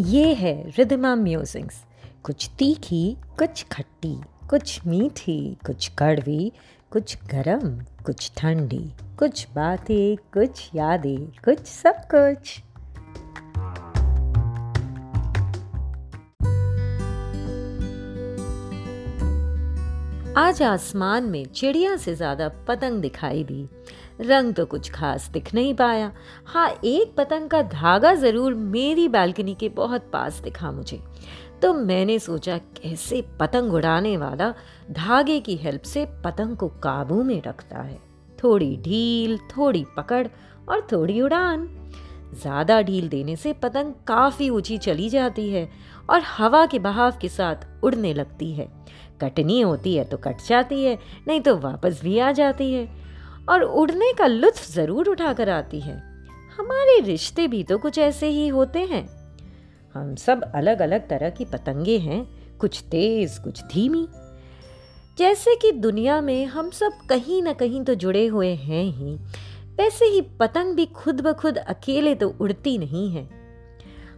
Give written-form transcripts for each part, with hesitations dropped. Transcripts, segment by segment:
ये है रिधिमा म्यूजिंग्स। कुछ तीखी, कुछ खट्टी, कुछ मीठी, कुछ कड़वी, कुछ गरम, कुछ ठंडी, कुछ बातें, कुछ यादें, कुछ सब कुछ। आज आसमान में चिड़िया से ज्यादा पतंग दिखाई दी। रंग तो कुछ खास दिख नहीं पाया। हाँ, एक पतंग का धागा जरूर मेरी बालकनी के बहुत पास दिखा मुझे, तो मैंने सोचा कैसे पतंग उड़ाने वाला धागे की हेल्प से पतंग को काबू में रखता है। थोड़ी ढील, थोड़ी पकड़ और थोड़ी उड़ान। ज़्यादा ढील देने से पतंग काफ़ी ऊंची चली जाती है और हवा के बहाव के साथ उड़ने लगती है। कटनी होती है तो कट जाती है, नहीं तो वापस भी आ जाती है और उड़ने का लुत्फ ज़रूर उठा कर आती है। हमारे रिश्ते भी तो कुछ ऐसे ही होते हैं। हम सब अलग अलग तरह की पतंगे हैं, कुछ तेज़, कुछ धीमी। जैसे कि दुनिया में हम सब कहीं ना कहीं तो जुड़े हुए हैं ही, वैसे ही पतंग भी खुद ब खुद अकेले तो उड़ती नहीं है।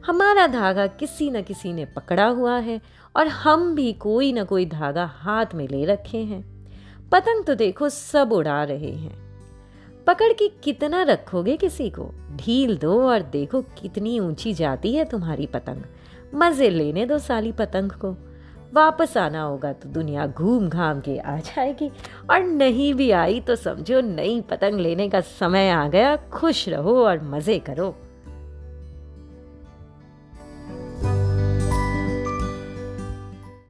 हमारा धागा किसी न किसी ने पकड़ा हुआ है और हम भी कोई ना कोई धागा हाथ में ले रखे हैं। पतंग तो देखो सब उड़ा रहे हैं। पकड़ के कितना रखोगे किसी को, ढील दो और देखो कितनी ऊंची जाती है तुम्हारी पतंग। मज़े लेने दो साली पतंग को। वापस आना होगा तो दुनिया घूम घाम के आ जाएगी, और नहीं भी आई तो समझो नई पतंग लेने का समय आ गया। खुश रहो और मज़े करो।